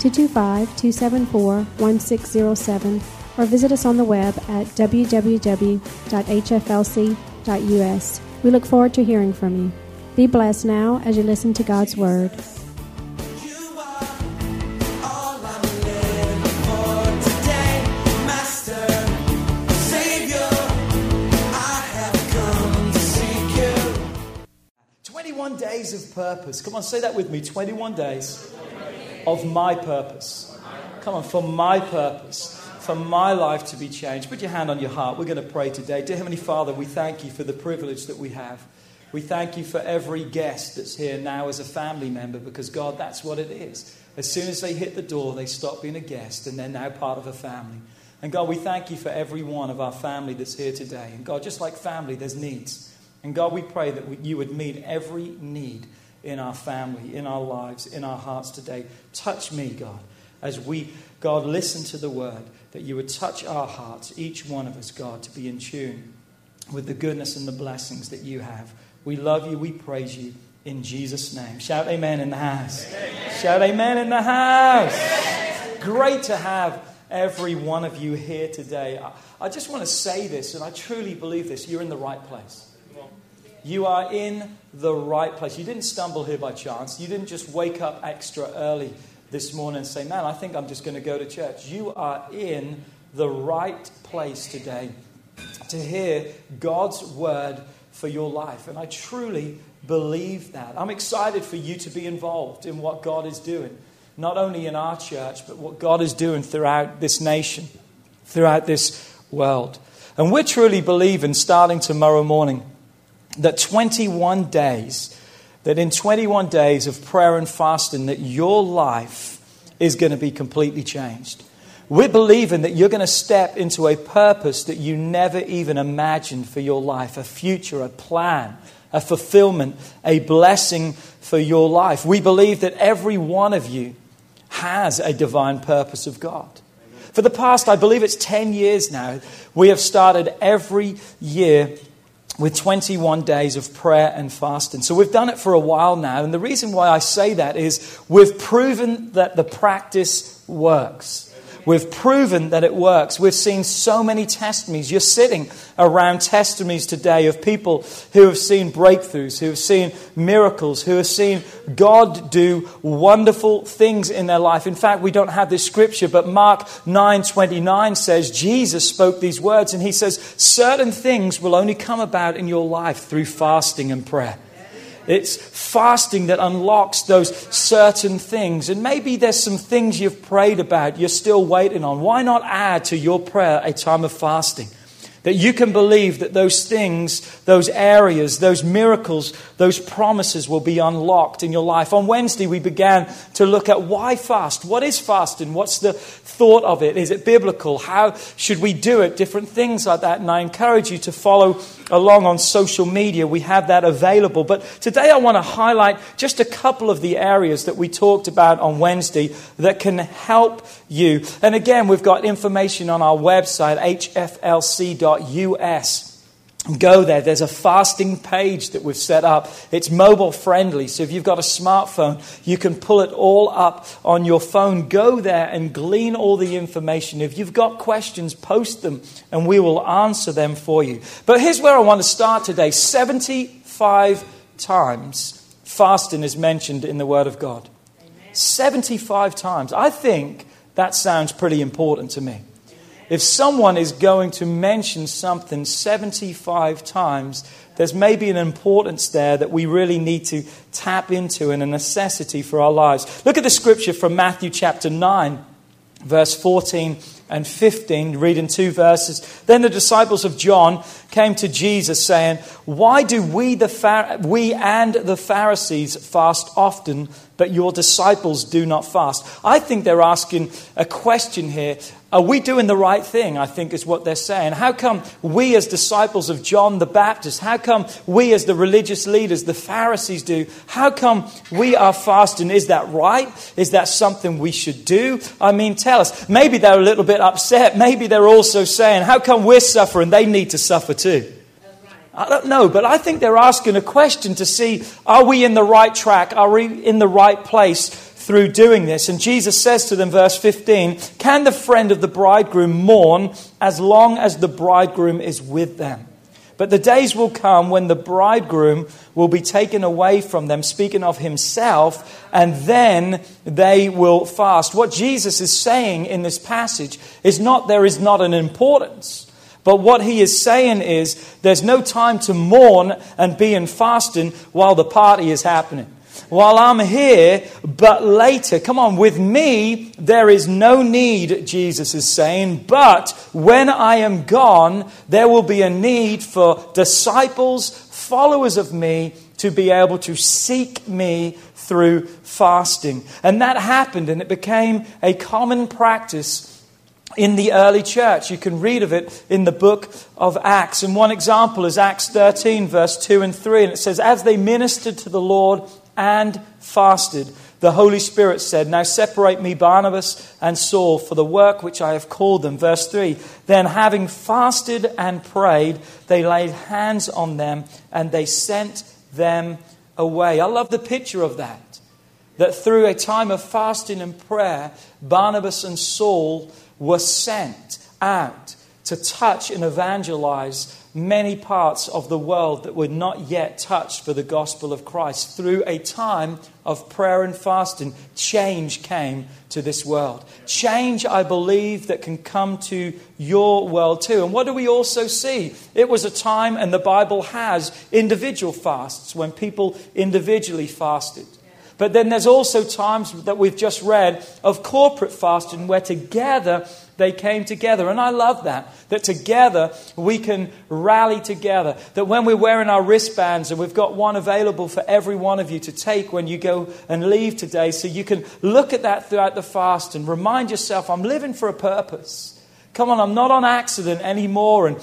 225-274-1607 or visit us on the web at www.hflc.us. We look forward to hearing from you. Be blessed now as you listen to God's Word. Of purpose. Come on, say that with me. 21 days of my purpose. Come on, for my purpose, for my life to be changed. Put your hand on your heart. We're going to pray today. Dear Heavenly Father, we thank you for the privilege that we have. We thank you for every guest that's here now as a family member, because God, that's what it is. As soon as they hit the door, they stop being a guest and they're now part of a family. And God, we thank you for every one of our family that's here today. And God, just like family, there's needs. And God, we pray that you would meet every need in our family, in our lives, in our hearts today. Touch me, God, as we, God, listen to the word, that you would touch our hearts, each one of us, God, to be in tune with the goodness and the blessings that you have. We love you. We praise you in Jesus' name. Shout amen in the house. Amen. Shout amen in the house. Amen. Great to have every one of you here today. I just want to say this, and I truly believe this. You're in the right place. You are in the right place. You didn't stumble here by chance. You didn't just wake up extra early this morning and say, man, I think I'm just going to go to church. You are in the right place today to hear God's word for your life. And I truly believe that. I'm excited for you to be involved in what God is doing, not only in our church, but what God is doing throughout this nation, throughout this world. And we're truly believing, starting tomorrow morning, that 21 days, that in 21 days of prayer and fasting, that your life is going to be completely changed. We're believing that you're going to step into a purpose that you never even imagined for your life, a future, a plan, a fulfillment, a blessing for your life. We believe that every one of you has a divine purpose of God. For the past, I believe it's 10 years now, we have started every year with 21 days of prayer and fasting. So we've done it for a while now. And the reason why I say that is we've proven that the practice works. We've proven that it works. We've seen so many testimonies. You're sitting around testimonies today of people who have seen breakthroughs, who have seen miracles, who have seen God do wonderful things in their life. In fact, we don't have this scripture, but Mark 9:29 says Jesus spoke these words, and he says, certain things will only come about in your life through fasting and prayer. It's fasting that unlocks those certain things. And maybe there's some things you've prayed about you're still waiting on. Why not add to your prayer a time of fasting? That you can believe that those things, those areas, those miracles, those promises will be unlocked in your life. On Wednesday, we began to look at why fast. What is fasting? What's the thought of it? Is it biblical? How should we do it? Different things like that. And I encourage you to follow along on social media. We have that available. But today I want to highlight just a couple of the areas that we talked about on Wednesday that can help you. And again, we've got information on our website, hflc.us. Go there. There's a fasting page that we've set up. It's mobile friendly. So if you've got a smartphone, you can pull it all up on your phone. Go there and glean all the information. If you've got questions, post them and we will answer them for you. But here's where I want to start today. 75 times fasting is mentioned in the Word of God. Amen. 75 times. I think that sounds pretty important to me. If someone is going to mention something 75 times, there's maybe an importance there that we really need to tap into and a necessity for our lives. Look at the scripture from Matthew chapter 9, verse 14 and 15, reading two verses. Then the disciples of John came to Jesus saying, why do we and the Pharisees fast often, but your disciples do not fast. I think they're asking a question here. Are we doing the right thing? I think is what they're saying. How come we as disciples of John the Baptist, how come we as the religious leaders, the Pharisees do, how come we are fasting? Is that right? Is that something we should do? I mean, tell us. Maybe they're a little bit upset. Maybe they're also saying, how come we're suffering? They need to suffer too. I don't know, but I think they're asking a question to see, are we in the right track? Are we in the right place through doing this? And Jesus says to them, verse 15, can the friend of the bridegroom mourn as long as the bridegroom is with them? But the days will come when the bridegroom will be taken away from them, speaking of himself, and then they will fast. What Jesus is saying in this passage is not there is not an importance. But what he is saying is there's no time to mourn and be in fasting while the party is happening. While I'm here, but later. Come on, with me, there is no need, Jesus is saying. But when I am gone, there will be a need for disciples, followers of me, to be able to seek me through fasting. And that happened, and it became a common practice in the early church. You can read of it in the book of Acts. And one example is Acts 13, verse 2 and 3. And it says, as they ministered to the Lord and fasted, the Holy Spirit said, now separate me, Barnabas and Saul, for the work which I have called them. Verse 3, then having fasted and prayed, they laid hands on them and they sent them away. I love the picture of that. That through a time of fasting and prayer, Barnabas and Saul were sent out to touch and evangelize many parts of the world that were not yet touched for the gospel of Christ. Through a time of prayer and fasting, change came to this world. Change, I believe, that can come to your world too. And what do we also see? It was a time, and the Bible has individual fasts, when people individually fasted. But then there's also times that we've just read of corporate fasting where together they came together. And I love that, that together we can rally together. That when we're wearing our wristbands, and we've got one available for every one of you to take when you go and leave today. So you can look at that throughout the fast and remind yourself, I'm living for a purpose. Come on, I'm not on accident anymore. And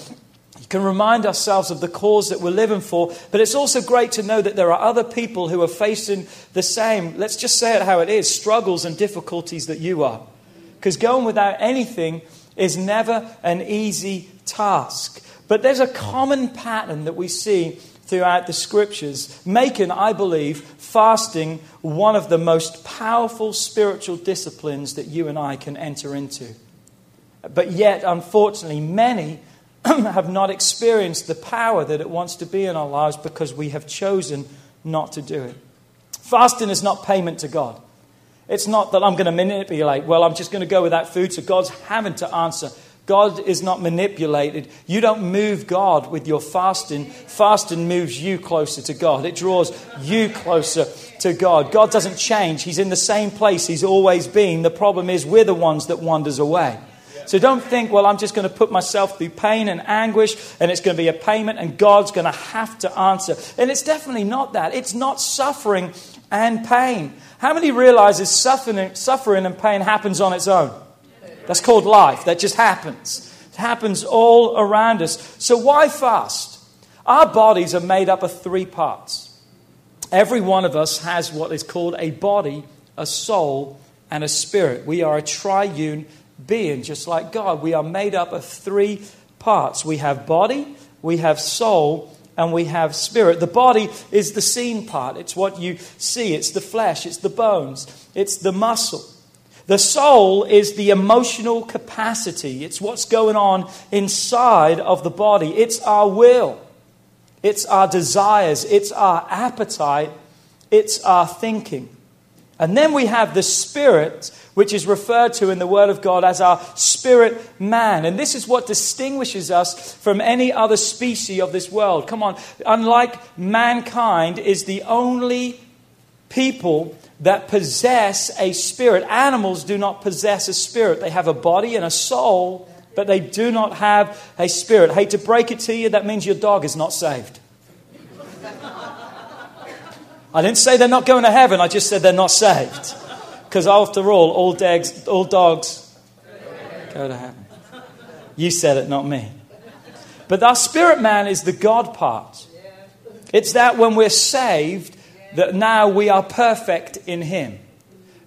you can remind ourselves of the cause that we're living for, but it's also great to know that there are other people who are facing the same, let's just say it how it is, struggles and difficulties that you are. Because going without anything is never an easy task. But there's a common pattern that we see throughout the Scriptures, making, I believe, fasting one of the most powerful spiritual disciplines that you and I can enter into. But yet, unfortunately, many have not experienced the power that it wants to be in our lives because we have chosen not to do it. Fasting is not payment to God. It's not that I'm going to manipulate. Well, I'm just going to go without food, so God's having to answer. God is not manipulated. You don't move God with your fasting. Fasting moves you closer to God. It draws you closer to God. God doesn't change. He's in the same place He's always been. The problem is we're the ones that wander away. So don't think, well, I'm just going to put myself through pain and anguish and it's going to be a payment and God's going to have to answer. And it's definitely not that. It's not suffering and pain. How many realizes suffering and pain happens on its own? That's called life. That just happens. It happens all around us. So why fast? Our bodies are made up of three parts. Every one of us has what is called a body, a soul, and a spirit. We are a triune being, just like God. We are made up of three parts. We have body, we have soul, and we have spirit. The body is the seen part. It's what you see. It's the flesh. It's the bones. It's the muscle. The soul is the emotional capacity. It's what's going on inside of the body. It's our will. It's our desires. It's our appetite. It's our thinking. And then we have the spirit, which is referred to in the Word of God as our spirit man. And this is what distinguishes us from any other species of this world. Come on, unlike mankind, is the only people that possess a spirit. Animals do not possess a spirit. They have a body and a soul, but they do not have a spirit. I hate to break it to you, that means your dog is not saved. I didn't say they're not going to heaven. I just said they're not saved. Because after all dogs go to heaven. You said it, not me. But our spirit man is the God part. It's that when we're saved, that now we are perfect in him.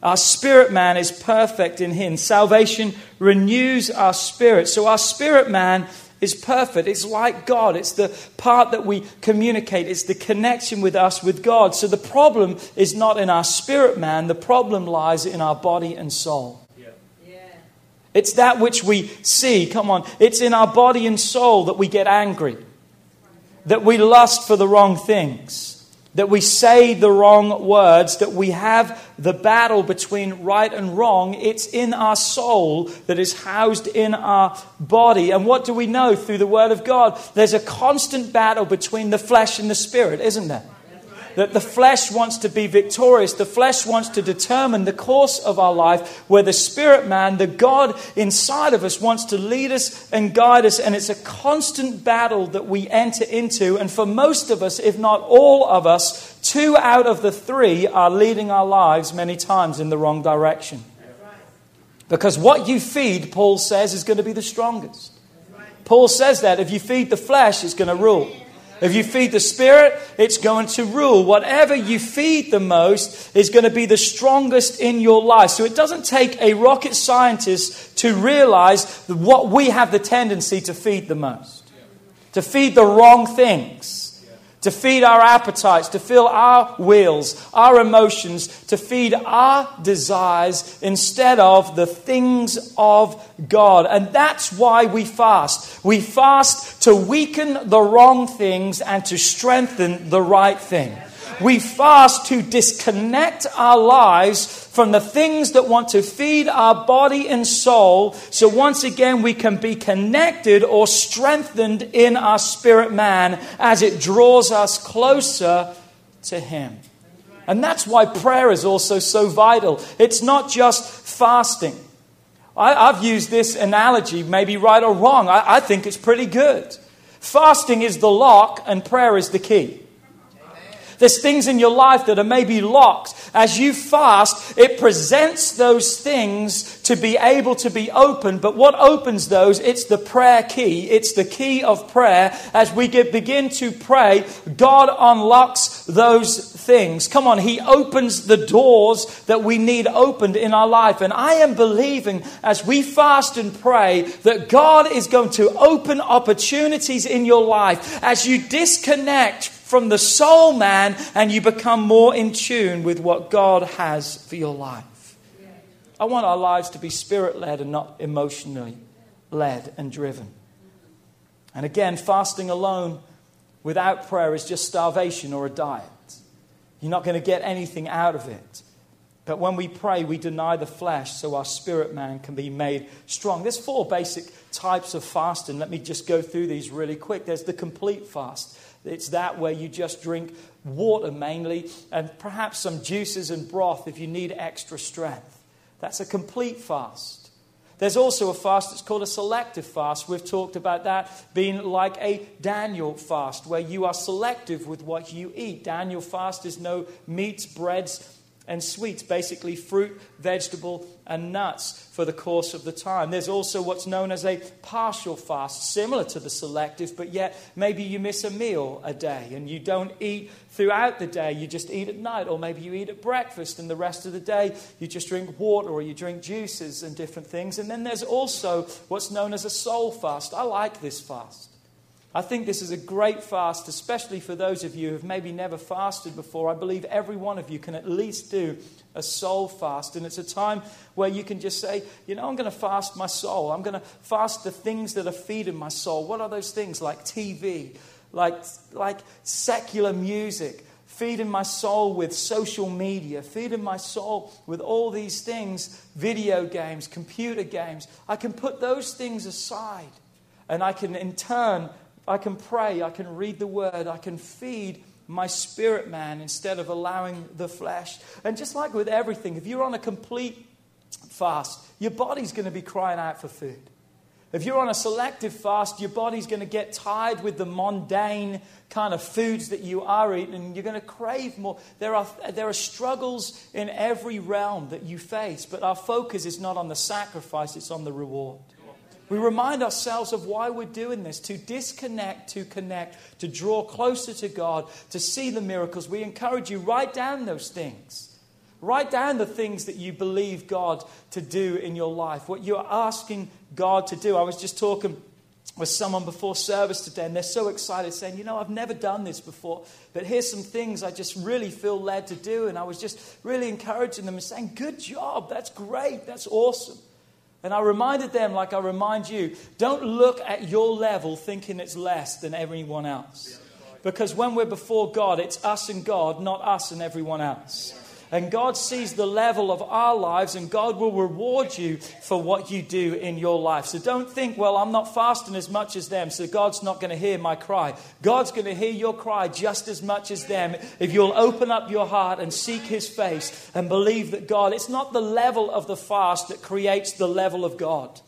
Our spirit man is perfect in him. Salvation renews our spirit. So our spirit man is perfect. It's like God. It's the part that we communicate. It's the connection with us with God. So the problem is not in our spirit man. The problem lies in our body and soul. It's that which we see. Come on. It's in our body and soul that we get angry, that we lust for the wrong things, that we say the wrong words, that we have the battle between right and wrong. It's in our soul that is housed in our body. And what do we know through the Word of God? There's a constant battle between the flesh and the spirit, isn't there? That the flesh wants to be victorious. The flesh wants to determine the course of our life, where the spirit man, the God inside of us, wants to lead us and guide us. And it's a constant battle that we enter into. And for most of us, if not all of us, 2 out of the 3 are leading our lives many times in the wrong direction. Because what you feed, Paul says, is going to be the strongest. Paul says that if you feed the flesh, it's going to rule. If you feed the spirit, it's going to rule. Whatever you feed the most is going to be the strongest in your life. So it doesn't take a rocket scientist to realize what we have the tendency to feed the most. To feed the wrong things. To feed our appetites. To fill our wills, our emotions. To feed our desires instead of the things of God. And that's why we fast. We fast to weaken the wrong things and to strengthen the right thing. We fast to disconnect our lives from the things that want to feed our body and soul. So once again, we can be connected or strengthened in our spirit man as it draws us closer to him. And that's why prayer is also so vital. It's not just fasting. I've used this analogy, maybe right or wrong. I think it's pretty good. Fasting is the lock and prayer is the key. There's things in your life that are maybe locked. As you fast, it presents those things to be able to be opened. But what opens those? It's the prayer key. It's the key of prayer. As we begin to pray, God unlocks those things. Come on, he opens the doors that we need opened in our life. And I am believing as we fast and pray that God is going to open opportunities in your life as you disconnect from the soul man and you become more in tune with what God has for your life. I want our lives to be spirit-led and not emotionally led and driven. And again, fasting alone without prayer is just starvation or a diet. You're not going to get anything out of it. But when we pray, we deny the flesh so our spirit man can be made strong. There's 4 basic types of fasting. Let me just go through these really quick. There's the complete fast. It's that where you just drink water mainly and perhaps some juices and broth if you need extra strength. That's a complete fast. There's also a fast that's called a selective fast. We've talked about that being like a Daniel fast where you are selective with what you eat. Daniel fast is no meats, breads, and sweets, basically fruit, vegetable, and nuts for the course of the time. There's also what's known as a partial fast, similar to the selective, but yet maybe you miss a meal a day and you don't eat throughout the day. You just eat at night, or maybe you eat at breakfast and the rest of the day you just drink water or you drink juices and different things. And then there's also what's known as a soul fast. I like this fast. I think this is a great fast, especially for those of you who have maybe never fasted before. I believe every one of you can at least do a soul fast. And it's a time where you can just say, you know, I'm going to fast my soul. I'm going to fast the things that are feeding my soul. What are those things? Like TV, like secular music, feeding my soul with social media, feeding my soul with all these things, video games, computer games. I can put those things aside and I can in turn I can pray, I can read the word, I can feed my spirit man instead of allowing the flesh. And just like with everything, if you're on a complete fast, your body's going to be crying out for food. If you're on a selective fast, your body's going to get tired with the mundane kind of foods that you are eating, and you're going to crave more. There are struggles in every realm that you face, but our focus is not on the sacrifice, it's on the reward. We remind ourselves of why we're doing this, to disconnect, to connect, to draw closer to God, to see the miracles. We encourage you, write down those things. Write down the things that you believe God to do in your life, what you're asking God to do. I was just talking with someone before service today, and they're so excited, saying, you know, I've never done this before, but here's some things I just really feel led to do. And I was just really encouraging them and saying, good job, that's great, that's awesome. And I reminded them, like I remind you, don't look at your level thinking it's less than everyone else. Because when we're before God, it's us and God, not us and everyone else. And God sees the level of our lives, and God will reward you for what you do in your life. So don't think, well, I'm not fasting as much as them, so God's not going to hear my cry. God's going to hear your cry just as much as them if you'll open up your heart and seek His face and believe that God, it's not the level of the fast that creates the level of God.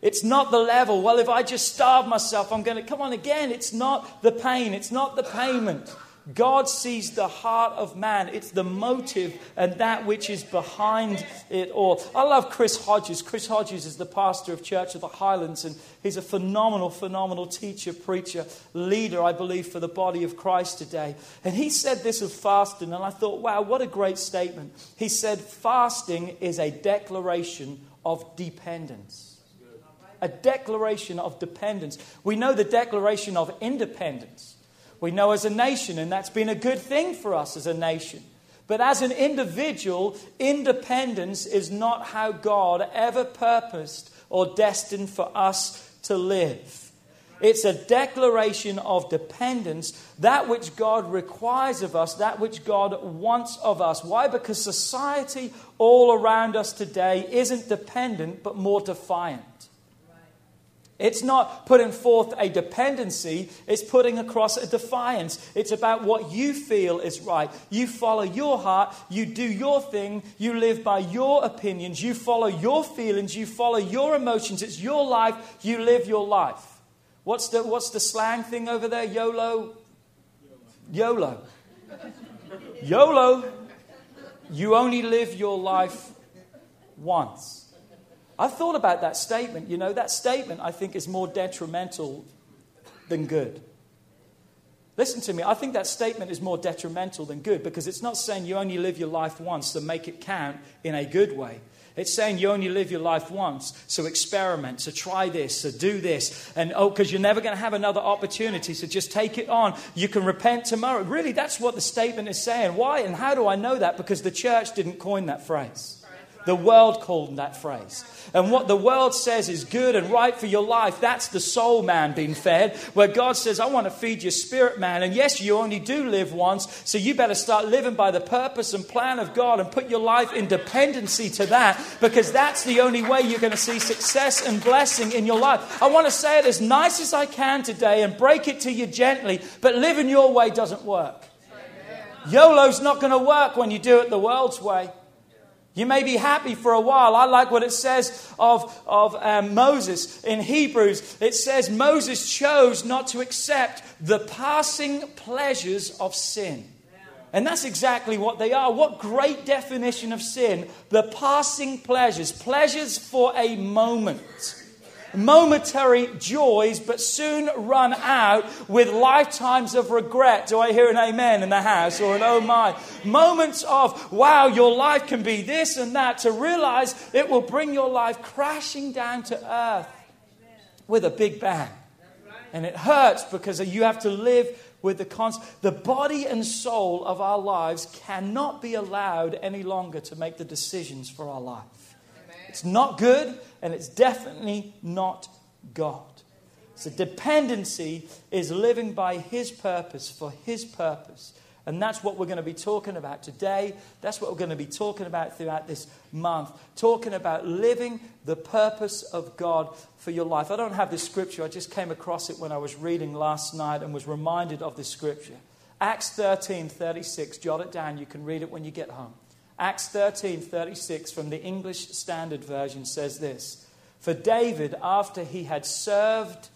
It's not the level. Well, if I just starve myself, I'm going to come on again. It's not the pain. It's not the payment. God sees the heart of man. It's the motive and that which is behind it all. I love Chris Hodges. Chris Hodges is the pastor of Church of the Highlands, and he's a phenomenal, phenomenal teacher, preacher, leader, I believe, for the body of Christ today. And he said this of fasting, and I thought, wow, what a great statement. He said, fasting is a declaration of dependence. A declaration of dependence. We know the declaration of independence. We know as a nation, and that's been a good thing for us as a nation. But as an individual, independence is not how God ever purposed or destined for us to live. It's a declaration of dependence, that which God requires of us, that which God wants of us. Why? Because society all around us today isn't dependent, but more defiant. It's not putting forth a dependency, it's putting across a defiance. It's about what you feel is right. You follow your heart, you do your thing, you live by your opinions, you follow your feelings, you follow your emotions. It's your life, you live your life. What's the slang thing over there? YOLO? YOLO. YOLO. You only live your life once. I've thought about that statement. You know, that statement, I think, is more detrimental than good. Listen to me. I think that statement is more detrimental than good, because it's not saying you only live your life once, so make it count in a good way. It's saying you only live your life once, so experiment, so try this, so do this. And because you're never going to have another opportunity, so just take it on. You can repent tomorrow. Really, that's what the statement is saying. Why and how do I know that? Because the church didn't coin that phrase. The world called that phrase. And what the world says is good and right for your life, that's the soul man being fed, where God says, I want to feed your spirit man. And yes, you only do live once, so you better start living by the purpose and plan of God and put your life in dependency to that, because that's the only way you're going to see success and blessing in your life. I want to say it as nice as I can today and break it to you gently, but living your way doesn't work. YOLO's not going to work when you do it the world's way. You may be happy for a while. I like what it says of Moses in Hebrews. It says Moses chose not to accept the passing pleasures of sin. And that's exactly what they are. What great definition of sin. The passing pleasures. Pleasures for a moment. Momentary joys, but soon run out with lifetimes of regret. Do I hear an amen in the house or an oh my? Moments of, wow, your life can be this and that, to realize it will bring your life crashing down to earth with a big bang. And it hurts because you have to live with the body and soul of our lives cannot be allowed any longer to make the decisions for our life. It's not good, and it's definitely not God. So dependency is living by His purpose, for His purpose. And that's what we're going to be talking about today. That's what we're going to be talking about throughout this month. Talking about living the purpose of God for your life. I don't have this scripture. I just came across it when I was reading last night and was reminded of this scripture. Acts 13:36. Jot it down. You can read it when you get home. Acts 13:36 from the English Standard Version says this. For David, after he had served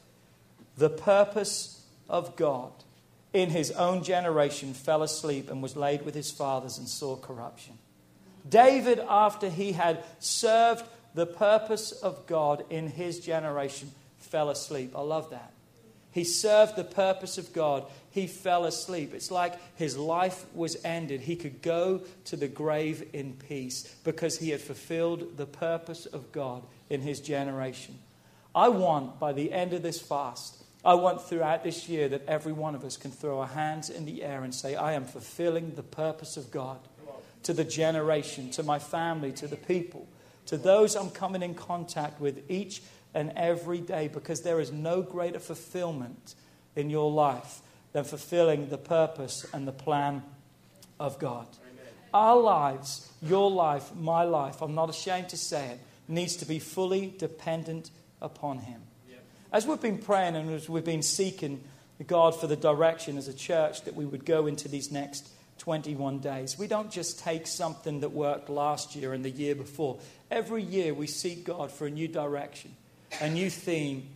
the purpose of God in his own generation, fell asleep and was laid with his fathers and saw corruption. David, after he had served the purpose of God in his generation, fell asleep. I love that. He served the purpose of God. He fell asleep. It's like his life was ended. He could go to the grave in peace because he had fulfilled the purpose of God in his generation. I want, by the end of this fast, I want throughout this year that every one of us can throw our hands in the air and say, I am fulfilling the purpose of God to the generation, to my family, to the people, to those I'm coming in contact with each and every day, because there is no greater fulfillment in your life than fulfilling the purpose and the plan of God. Amen. Our lives, your life, my life, I'm not ashamed to say it, needs to be fully dependent upon Him. Yeah. As we've been praying and as we've been seeking God for the direction as a church that we would go into these next 21 days. We don't just take something that worked last year and the year before. Every year we seek God for a new direction, a new theme,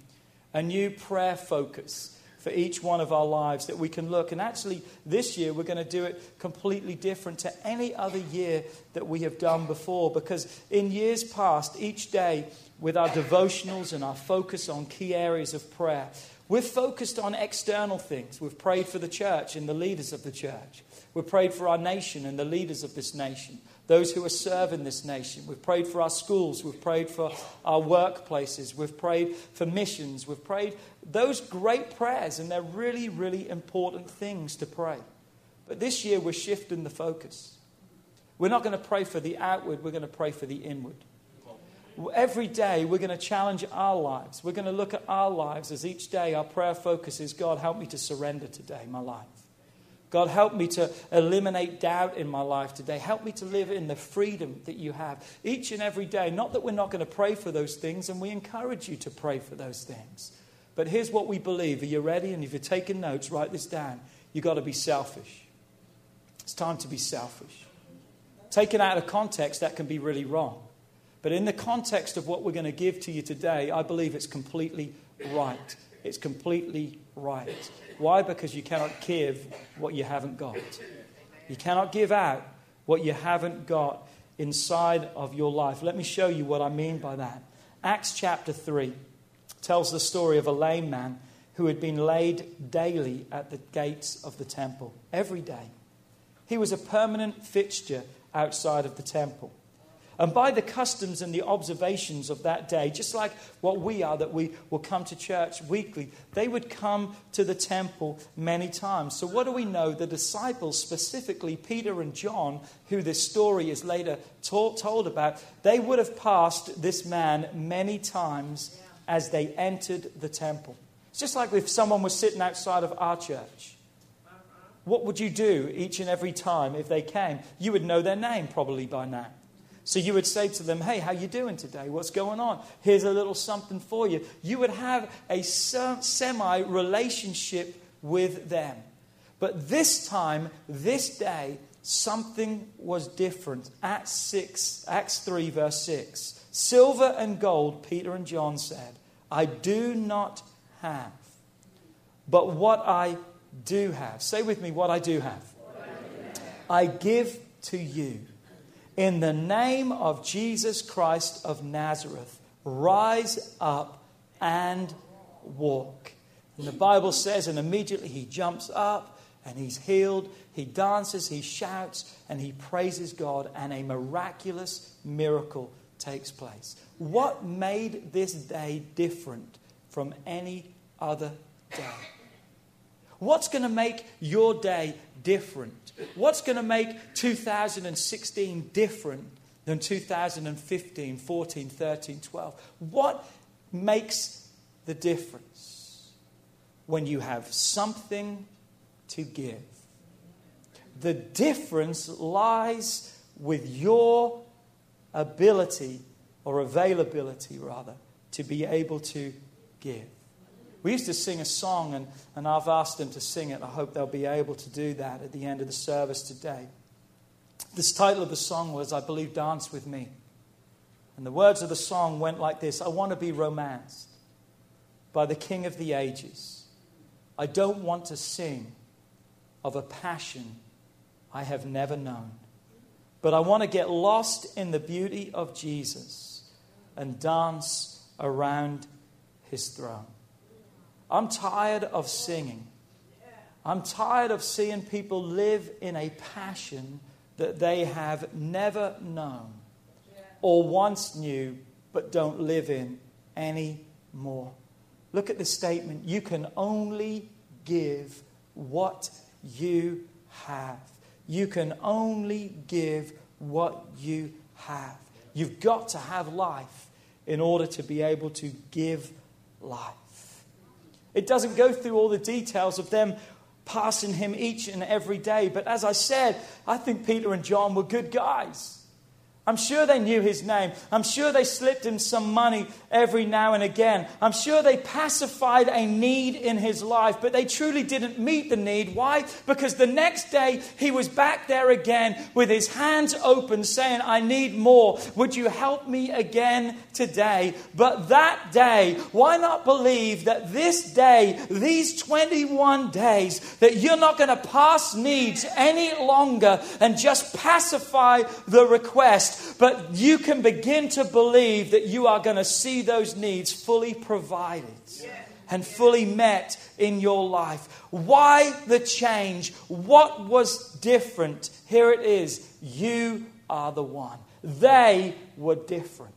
a new prayer focus for each one of our lives that we can look. And actually this year we're going to do it completely different to any other year that we have done before, because in years past, each day with our devotionals and our focus on key areas of prayer, we're focused on external things. We've prayed for the church and the leaders of the church. We've prayed for our nation and the leaders of this nation, those who are serving this nation. We've prayed for our schools. We've prayed for our workplaces. We've prayed for missions. We've prayed those great prayers, and they're really, really important things to pray. But this year, we're shifting the focus. We're not going to pray for the outward. We're going to pray for the inward. Every day, we're going to challenge our lives. We're going to look at our lives as each day our prayer focus is, God, help me to surrender today my life. God, help me to eliminate doubt in my life today. Help me to live in the freedom that you have each and every day. Not that we're not going to pray for those things, and we encourage you to pray for those things. But here's what we believe. Are you ready? And if you're taking notes, write this down. You've got to be selfish. It's time to be selfish. Taken out of context, that can be really wrong. But in the context of what we're going to give to you today, I believe it's completely right. It's completely right. Why? Because you cannot give what you haven't got. You cannot give out what you haven't got inside of your life. Let me show you what I mean by that. Acts chapter 3 tells the story of a lame man who had been laid daily at the gates of the temple, every day. He was a permanent fixture outside of the temple. And by the customs and the observations of that day, just like what we are, that we will come to church weekly, they would come to the temple many times. So what do we know? The disciples, specifically Peter and John, who this story is later told about, they would have passed this man many times as they entered the temple. It's just like if someone was sitting outside of our church. What would you do each and every time if they came? You would know their name probably by now. So you would say to them, hey, how you doing today? What's going on? Here's a little something for you. You would have a semi-relationship with them. But this time, this day, something was different. Acts 3, verse 6. Silver and gold, Peter and John said, I do not have. But what I do have. Say with me, what I do have. I give to you. In the name of Jesus Christ of Nazareth, rise up and walk. And the Bible says, and immediately he jumps up and he's healed. He dances, he shouts, and he praises God. And a miraculous miracle takes place. What made this day different from any other day? What's going to make your day different? What's going to make 2016 different than 2015, 14, 13, 12? What makes the difference when you have something to give? The difference lies with your ability or availability, rather, to be able to give. We used to sing a song, and I've asked them to sing it. I hope they'll be able to do that at the end of the service today. This title of the song was, I Believe, Dance With Me. And the words of the song went like this: I want to be romanced by the King of the ages. I don't want to sing of a passion I have never known, but I want to get lost in the beauty of Jesus and dance around his throne. I'm tired of singing. I'm tired of seeing people live in a passion that they have never known or once knew but don't live in anymore. Look at this statement. You can only give what you have. You can only give what you have. You've got to have life in order to be able to give life. It doesn't go through all the details of them passing him each and every day. But as I said, I think Peter and John were good guys. I'm sure they knew his name. I'm sure they slipped him some money every now and again. I'm sure they pacified a need in his life, but they truly didn't meet the need. Why? Because the next day he was back there again with his hands open saying, I need more. Would you help me again today? But that day, why not believe that this day, these 21 days, that you're not going to pass needs any longer and just pacify the request? But you can begin to believe that you are going to see those needs fully provided and fully met in your life. Why the change? What was different? Here it is. You are the one. They were different.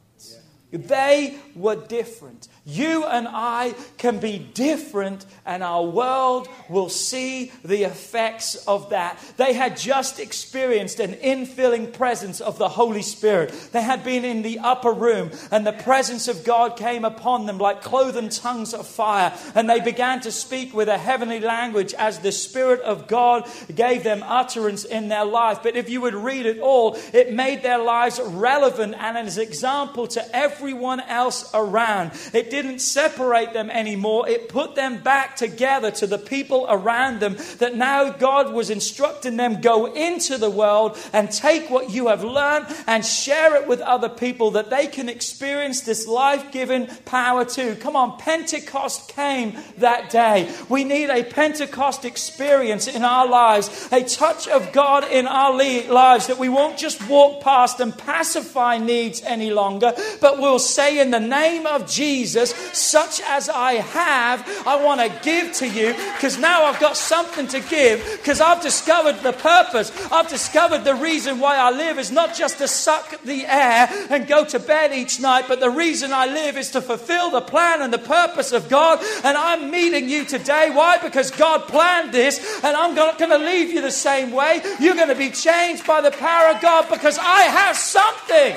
They were different. You and I can be different, and our world will see the effects of that. They had just experienced an infilling presence of the Holy Spirit. They had been in the upper room, and the presence of God came upon them like cloven tongues of fire. And they began to speak with a heavenly language as the Spirit of God gave them utterance in their life. But if you would read it all, it made their lives relevant and as an example to everyone else around. It didn't separate them anymore. It put them back together to the people around them, that now God was instructing them, go into the world and take what you have learned and share it with other people that they can experience this life-giving power too. Come on, Pentecost came that day. We need a Pentecost experience in our lives, a touch of God in our lives, that we won't just walk past and pacify needs any longer, but we'll say in the name of Jesus, such as I have, I want to give to you, because now I've got something to give, because I've discovered the purpose. I've discovered the reason why I live is not just to suck the air and go to bed each night, but the reason I live is to fulfill the plan and the purpose of God. And I'm meeting you today. Why? Because God planned this, and I'm not going to leave you the same way. You're going to be changed by the power of God, because I have something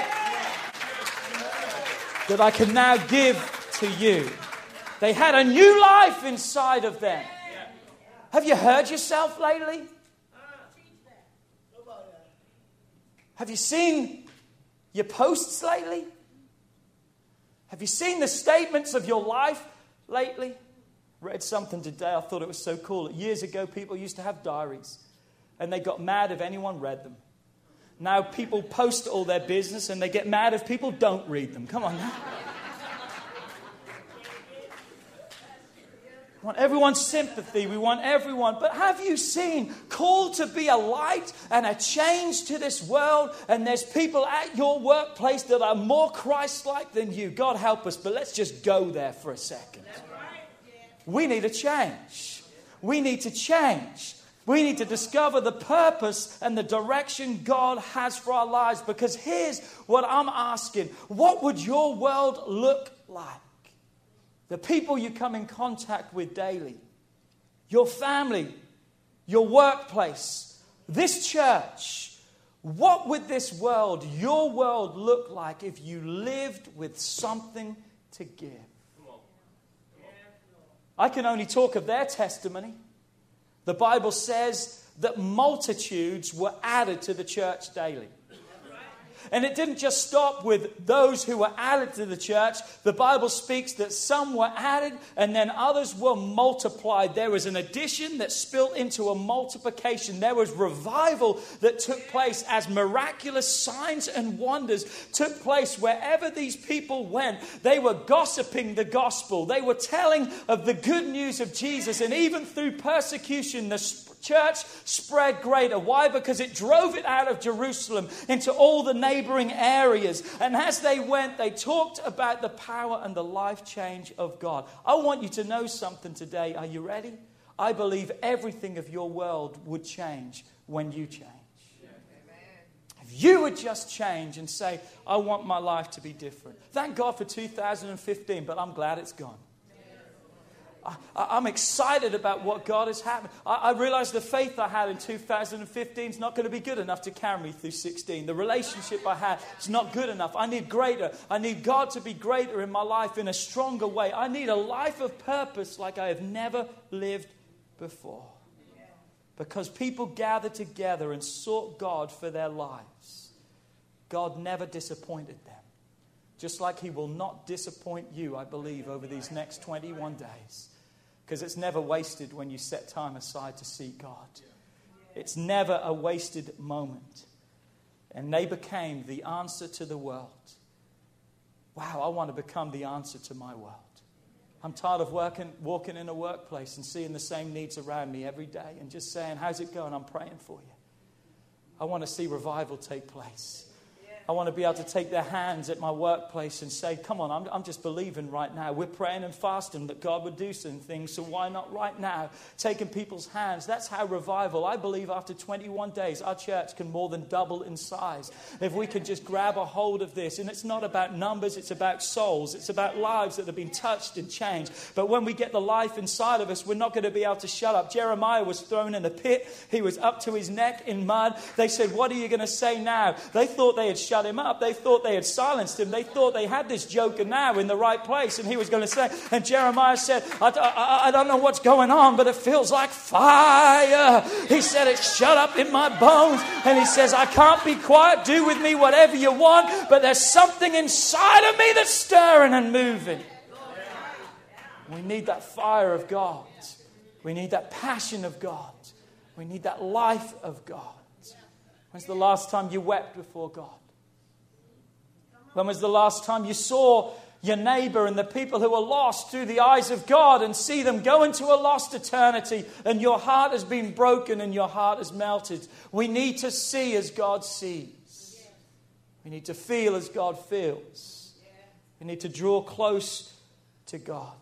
that I can now give to you. They had a new life inside of them. Have you heard yourself lately? Have you seen your posts lately? Have you seen the statements of your life lately? Read something today, I thought it was so cool. Years ago, people used to have diaries, and they got mad if anyone read them. Now people post all their business and they get mad if people don't read them. Come on now. We want everyone's sympathy. We want everyone. But have you seen, called to be a light and a change to this world? And there's people at your workplace that are more Christ-like than you. God help us, but let's just go there for a second. We need a change. We need to change. We need to discover the purpose and the direction God has for our lives. Because here's what I'm asking. What would your world look like? The people you come in contact with daily. Your family. Your workplace. This church. What would this world, your world, look like if you lived with something to give? I can only talk of their testimony. The Bible says that multitudes were added to the church daily. And it didn't just stop with those who were added to the church. The Bible speaks that some were added and then others were multiplied. There was an addition that spilled into a multiplication. There was revival that took place as miraculous signs and wonders took place wherever these people went. They were gossiping the gospel. They were telling of the good news of Jesus. And even through persecution, the church spread greater. Why? Because it drove it out of Jerusalem into all the neighboring areas. And as they went, they talked about the power and the life change of God. I want you to know something today. Are you ready? I believe everything of your world would change when you change. If you would just change and say, I want my life to be different. Thank God for 2015, but I'm glad it's gone. I'm excited about what God has happened. I realize the faith I had in 2015 is not going to be good enough to carry me through 16. The relationship I had is not good enough. I need greater. I need God to be greater in my life in a stronger way. I need a life of purpose like I have never lived before. Because people gathered together and sought God for their lives. God never disappointed them. Just like he will not disappoint you, I believe, over these next 21 days. Because it's never wasted when you set time aside to seek God. It's never a wasted moment. And they became the answer to the world. Wow, I want to become the answer to my world. I'm tired of walking in a workplace and seeing the same needs around me every day and just saying, how's it going? I'm praying for you. I want to see revival take place. I want to be able to take their hands at my workplace and say, come on, I'm just believing right now. We're praying and fasting that God would do some things, so why not right now? Taking people's hands. That's how revival, I believe after 21 days, our church can more than double in size. If we could just grab a hold of this. And it's not about numbers, it's about souls. It's about lives that have been touched and changed. But when we get the life inside of us, we're not going to be able to shut up. Jeremiah was thrown in a pit. He was up to his neck in mud. They said, what are you going to say now? They thought they had shut him up. They thought they had silenced him. They thought they had this joker now in the right place and he was going to say, and Jeremiah said, I don't know what's going on, but it feels like fire. He said, it's shut up in my bones. And he says, I can't be quiet. Do with me whatever you want, but there's something inside of me that's stirring and moving. We need that fire of God. We need that passion of God. We need that life of God. When's the last time you wept before God? When was the last time you saw your neighbor and the people who are lost through the eyes of God and see them go into a lost eternity and your heart has been broken and your heart has melted? We need to see as God sees. We need to feel as God feels. We need to draw close to God.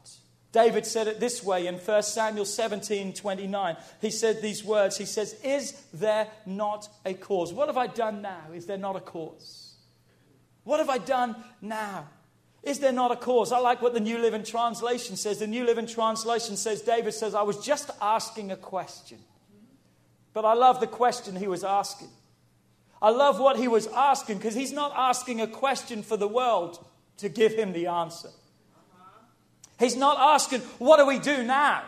David said it this way in 1 Samuel 17:29. He said these words. He says, is there not a cause? What have I done now? Is there not a cause? What have I done now? Is there not a cause? I like what the New Living Translation says. The New Living Translation says, David says, I was just asking a question. But I love the question he was asking. I love what he was asking because he's not asking a question for the world to give him the answer. He's not asking, what do we do now?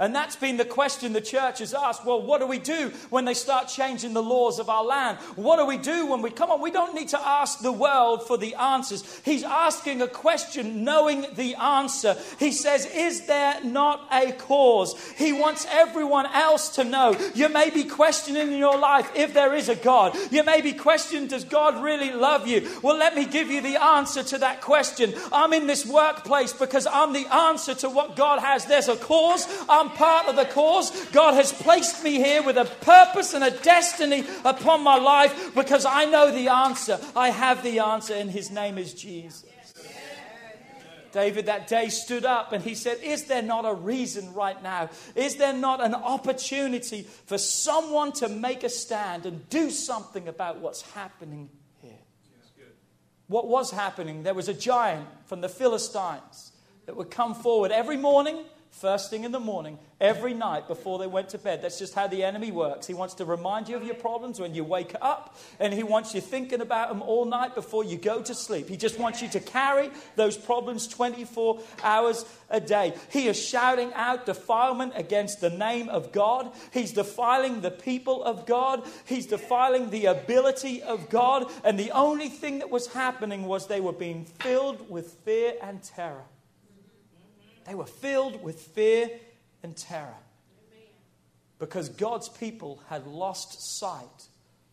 And that's been the question the church has asked. Well, what do we do when they start changing the laws of our land? What do we do when we come on? We don't need to ask the world for the answers. He's asking a question, knowing the answer. He says, is there not a cause? He wants everyone else to know. You may be questioning in your life if there is a God. You may be questioning, does God really love you? Well, let me give you the answer to that question. I'm in this workplace because I'm the answer to what God has. There's a cause. I'm part of the cause. God has placed me here with a purpose and a destiny upon my life because I know the answer. I have the answer, and his name is Jesus. David that day stood up and he said, is there not a reason right now? Is there not an opportunity for someone to make a stand and do something about what's happening here? What was happening? There was a giant from the Philistines that would come forward every morning. first thing in the morning, every night before they went to bed. That's just how the enemy works. He wants to remind you of your problems when you wake up, and he wants you thinking about them all night before you go to sleep. He just wants you to carry those problems 24 hours a day. He is shouting out defilement against the name of God. He's defiling the people of God. He's defiling the ability of God. And the only thing that was happening was they were being filled with fear and terror. They were filled with fear and terror because God's people had lost sight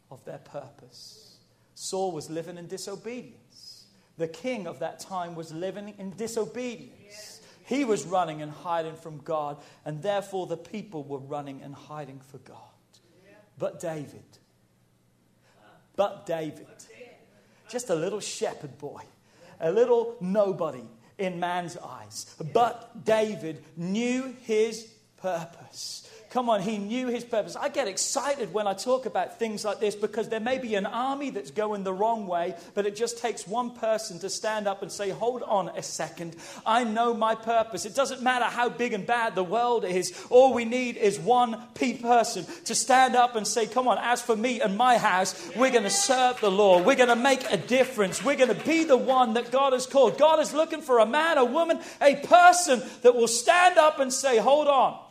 of their purpose. Saul was living in disobedience. The king of that time was living in disobedience. He was running and hiding from God, and therefore the people were running and hiding for God. But David, just a little shepherd boy, a little nobody in man's eyes. But David knew his purpose. Come on, he knew his purpose. I get excited when I talk about things like this because there may be an army that's going the wrong way, but it just takes one person to stand up and say, hold on a second, I know my purpose. It doesn't matter how big and bad the world is. All we need is one person to stand up and say, come on, as for me and my house, we're going to serve the Lord. We're going to make a difference. We're going to be the one that God has called. God is looking for a man, a woman, a person that will stand up and say, hold on.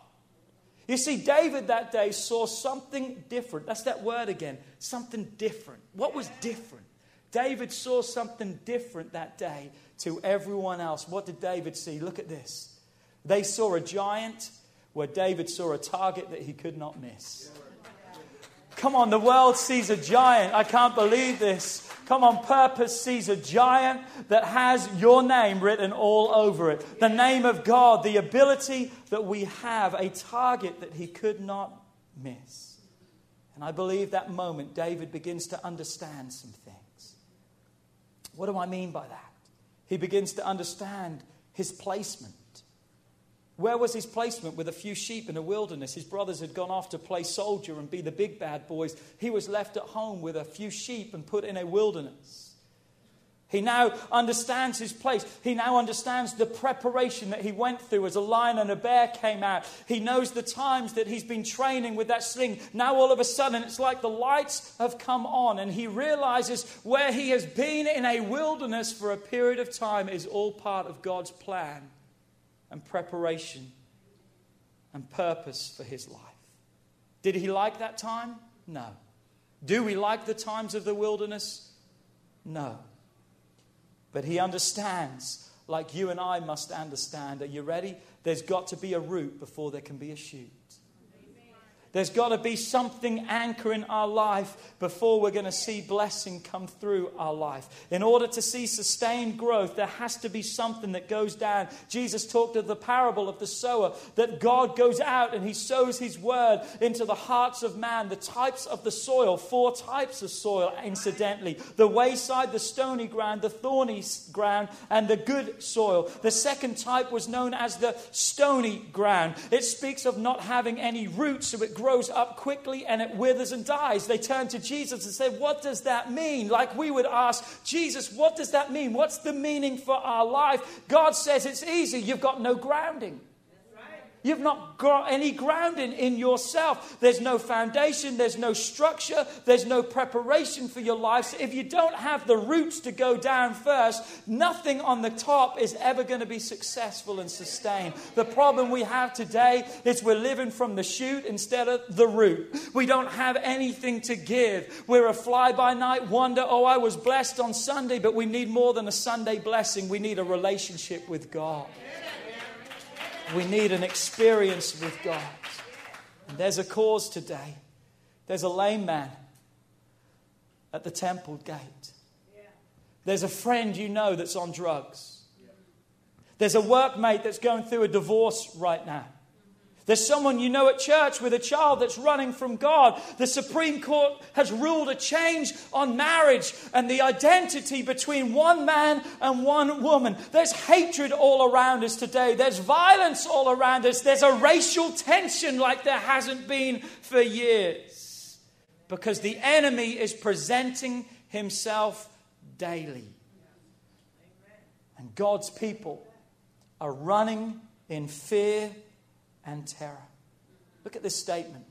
You see, David that day saw something different. That's that word again, something different. What was different? David saw something different that day to everyone else. What did David see? Look at this. They saw a giant where David saw a target that he could not miss. Come on, the world sees a giant. I can't believe this. Come on, purpose sees a giant that has your name written all over it. The name of God, the ability that we have, a target that he could not miss. And I believe that moment David begins to understand some things. What do I mean by that? He begins to understand his placement. Where was his placement? With a few sheep in a wilderness. His brothers had gone off to play soldier and be the big bad boys. He was left at home with a few sheep and put in a wilderness. He now understands his place. He now understands the preparation that he went through as a lion and a bear came out. He knows the times that he's been training with that sling. Now all of a sudden it's like the lights have come on and he realizes where he has been in a wilderness for a period of time is all part of God's plan and preparation and purpose for his life. Did he like that time? No. Do we like the times of the wilderness? No. But he understands, like you and I must understand. Are you ready? There's got to be a root before there can be a shoot. There's got to be something anchoring our life before we're going to see blessing come through our life. In order to see sustained growth, there has to be something that goes down. Jesus talked of the parable of the sower, that God goes out and he sows his word into the hearts of man. The types of the soil, 4 types of soil, incidentally. The wayside, the stony ground, the thorny ground, and the good soil. The second type was known as the stony ground. It speaks of not having any roots, so it grows up quickly and it withers and dies. They turn to Jesus and say, what does that mean? Like we would ask, Jesus, what does that mean? What's the meaning for our life? God says it's easy. You've got no grounding. You've not got any grounding in yourself. There's no foundation. There's no structure. There's no preparation for your life. So if you don't have the roots to go down first, nothing on the top is ever going to be successful and sustained. The problem we have today is we're living from the shoot instead of the root. We don't have anything to give. We're a fly-by-night wonder. Oh, I was blessed on Sunday, but we need more than a Sunday blessing. We need a relationship with God. We need an experience with God. And there's a cause today. There's a lame man at the temple gate. There's a friend you know that's on drugs. There's a workmate that's going through a divorce right now. There's someone you know at church with a child that's running from God. The Supreme Court has ruled a change on marriage and the identity between one man and one woman. There's hatred all around us today. There's violence all around us. There's a racial tension like there hasn't been for years. Because the enemy is presenting himself daily. And God's people are running in fear and terror. Look at this statement.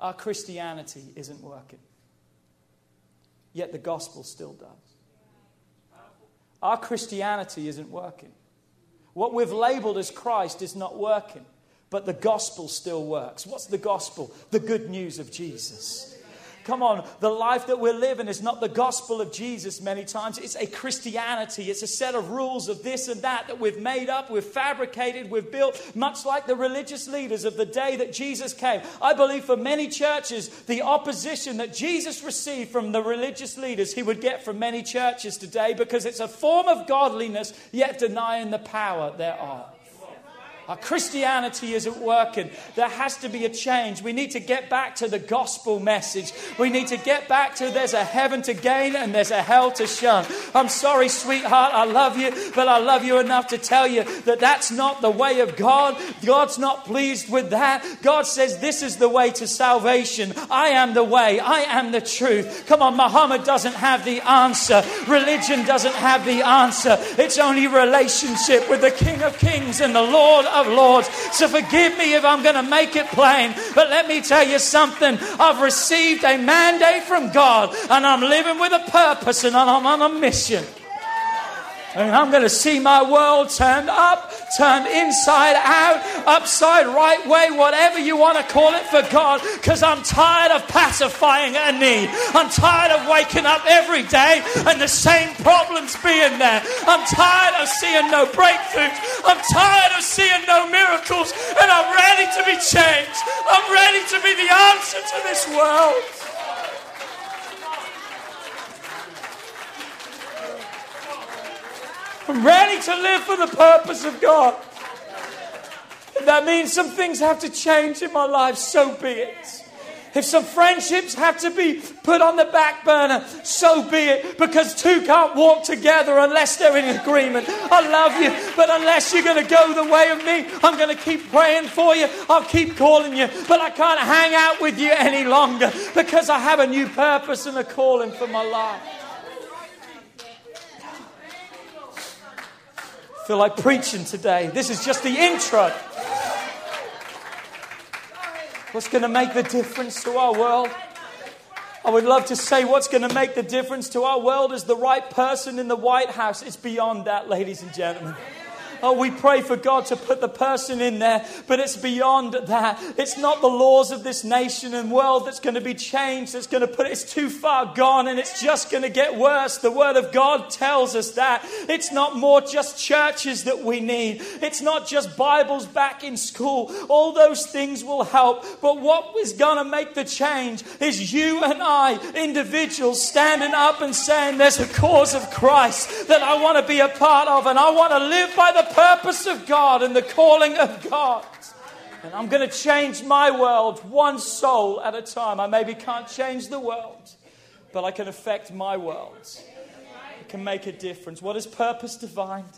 Our Christianity isn't working. Yet the gospel still does. Our Christianity isn't working. What we've labeled as Christ is not working. But the gospel still works. What's the gospel? The good news of Jesus. Come on, the life that we're living is not the gospel of Jesus many times. It's a Christianity. It's a set of rules of this and that that we've made up, we've fabricated, we've built, much like the religious leaders of the day that Jesus came. I believe for many churches, the opposition that Jesus received from the religious leaders, he would get from many churches today because it's a form of godliness, yet denying the power thereof. Our Christianity isn't working. There has to be a change. We need to get back to the gospel message. We need to get back to there's a heaven to gain and there's a hell to shun. I'm sorry, sweetheart, I love you, but I love you enough to tell you that that's not the way of God. God's not pleased with that. God says this is the way to salvation. I am the way. I am the truth. Come on, Muhammad doesn't have the answer. Religion doesn't have the answer. It's only relationship with the King of Kings and the Lord of Lords. So forgive me if I'm going to make it plain, but let me tell you something. I've received a mandate from God, and I'm living with a purpose, and I'm on a mission. And I'm going to see my world turned up, turned inside out, upside right way, whatever you want to call it for God, because I'm tired of pacifying a need. I'm tired of waking up every day and the same problems being there. I'm tired of seeing no breakthroughs. I'm tired of seeing no miracles. And I'm ready to be changed. I'm ready to be the answer to this world. I'm ready to live for the purpose of God. If that means some things have to change in my life, so be it. If some friendships have to be put on the back burner, so be it. Because two can't walk together unless they're in agreement. I love you, but unless you're going to go the way of me, I'm going to keep praying for you. I'll keep calling you, but I can't hang out with you any longer because I have a new purpose and a calling for my life. I feel like preaching today. This is just the intro. What's going to make the difference to our world? I would love to say what's going to make the difference to our world is the right person in the White House. It's beyond that, ladies and gentlemen. Oh, we pray for God to put the person in there, but it's beyond that. It's not the laws of this nation and world that's going to be changed. That's going to put it. It's too far gone, and it's just going to get worse. The Word of God tells us that. It's not more just churches that we need. It's not just Bibles back in school. All those things will help, but what is going to make the change is you and I, individuals, standing up and saying, there's a cause of Christ that I want to be a part of, and I want to live by the purpose of God and the calling of God. And I'm going to change my world one soul at a time. I maybe can't change the world, but I can affect my world. I can make a difference. What is purpose defined?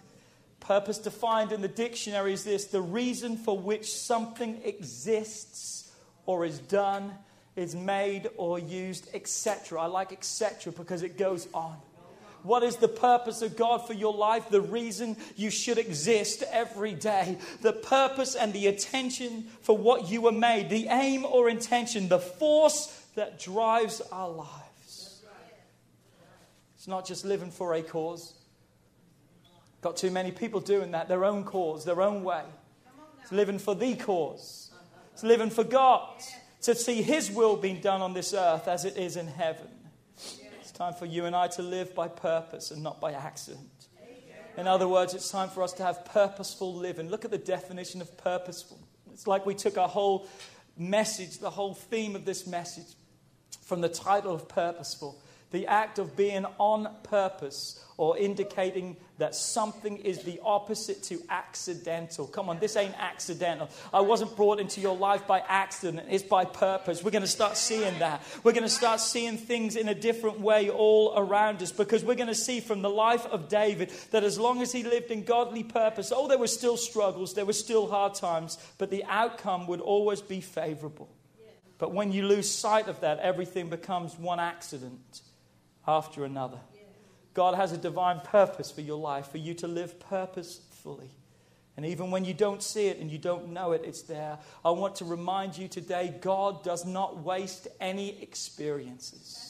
Purpose defined in the dictionary is this: the reason for which something exists or is done, is made or used, etc. I like etc. because it goes on. What is the purpose of God for your life? The reason you should exist every day. The purpose and the attention for what you were made. The aim or intention. The force that drives our lives. It's not just living for a cause. Got too many people doing that. Their own cause. Their own way. It's living for the cause. It's living for God. To see His will being done on this earth as it is in heaven. Time for you and I to live by purpose and not by accident. In other words, it's time for us to have purposeful living. Look at the definition of purposeful. It's like we took our whole message, the whole theme of this message, from the title of purposeful. The act of being on purpose or indicating that something is the opposite to accidental. Come on, this ain't accidental. I wasn't brought into your life by accident. It's by purpose. We're going to start seeing that. We're going to start seeing things in a different way all around us, because we're going to see from the life of David that as long as he lived in godly purpose, there were still struggles, there were still hard times, but the outcome would always be favorable. But when you lose sight of that, everything becomes one accident after another. God has a divine purpose for your life, for you to live purposefully. And even when you don't see it and you don't know it, it's there. I want to remind you today, God does not waste any experiences.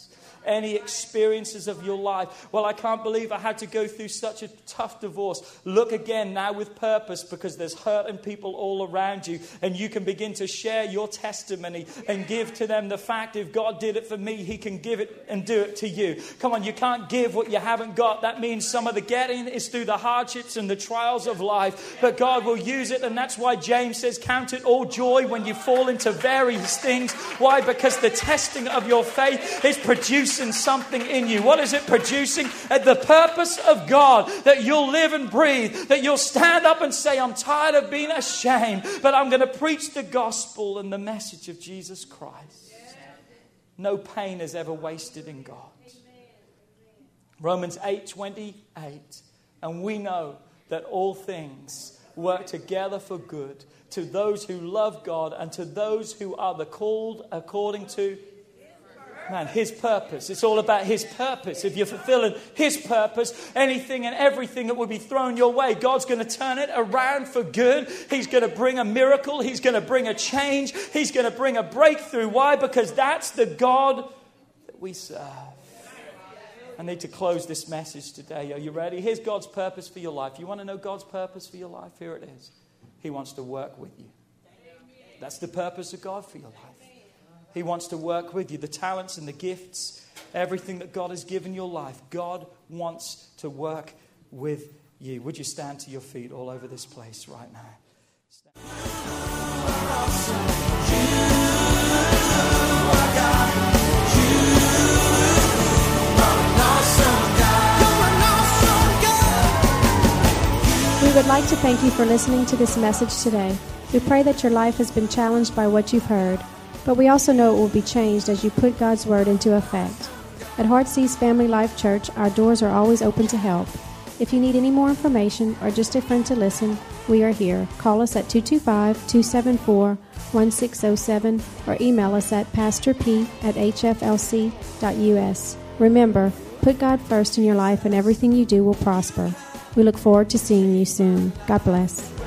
Any experiences of your life. Well, I can't believe I had to go through such a tough divorce. Look again now with purpose, because there's hurt and people all around you. And you can begin to share your testimony and give to them the fact, if God did it for me, he can give it and do it to you. Come on, you can't give what you haven't got. That means some of the getting is through the hardships and the trials of life. But God will use it. And that's why James says, count it all joy when you fall into various things. Why? Because the testing of your faith is producing something in you. What is it producing? The purpose of God, that you'll live and breathe, that you'll stand up and say, I'm tired of being ashamed, but I'm going to preach the gospel and the message of Jesus Christ. No pain is ever wasted in God. Romans 8:28, and we know that all things work together for good to those who love God and to those who are the called according to man, his purpose. It's all about his purpose. If you're fulfilling his purpose, anything and everything that will be thrown your way, God's going to turn it around for good. He's going to bring a miracle. He's going to bring a change. He's going to bring a breakthrough. Why? Because that's the God that we serve. I need to close this message today. Are you ready? Here's God's purpose for your life. You want to know God's purpose for your life? Here it is. He wants to work with you. That's the purpose of God for your life. He wants to work with you. The talents and the gifts, everything that God has given your life, God wants to work with you. Would you stand to your feet all over this place right now? We would like to thank you for listening to this message today. We pray that your life has been challenged by what you've heard. But we also know it will be changed as you put God's Word into effect. At Heartsease Family Life Church, our doors are always open to help. If you need any more information or just a friend to listen, we are here. Call us at 225-274-1607 or email us at pastorp@hflc.us. Remember, put God first in your life and everything you do will prosper. We look forward to seeing you soon. God bless.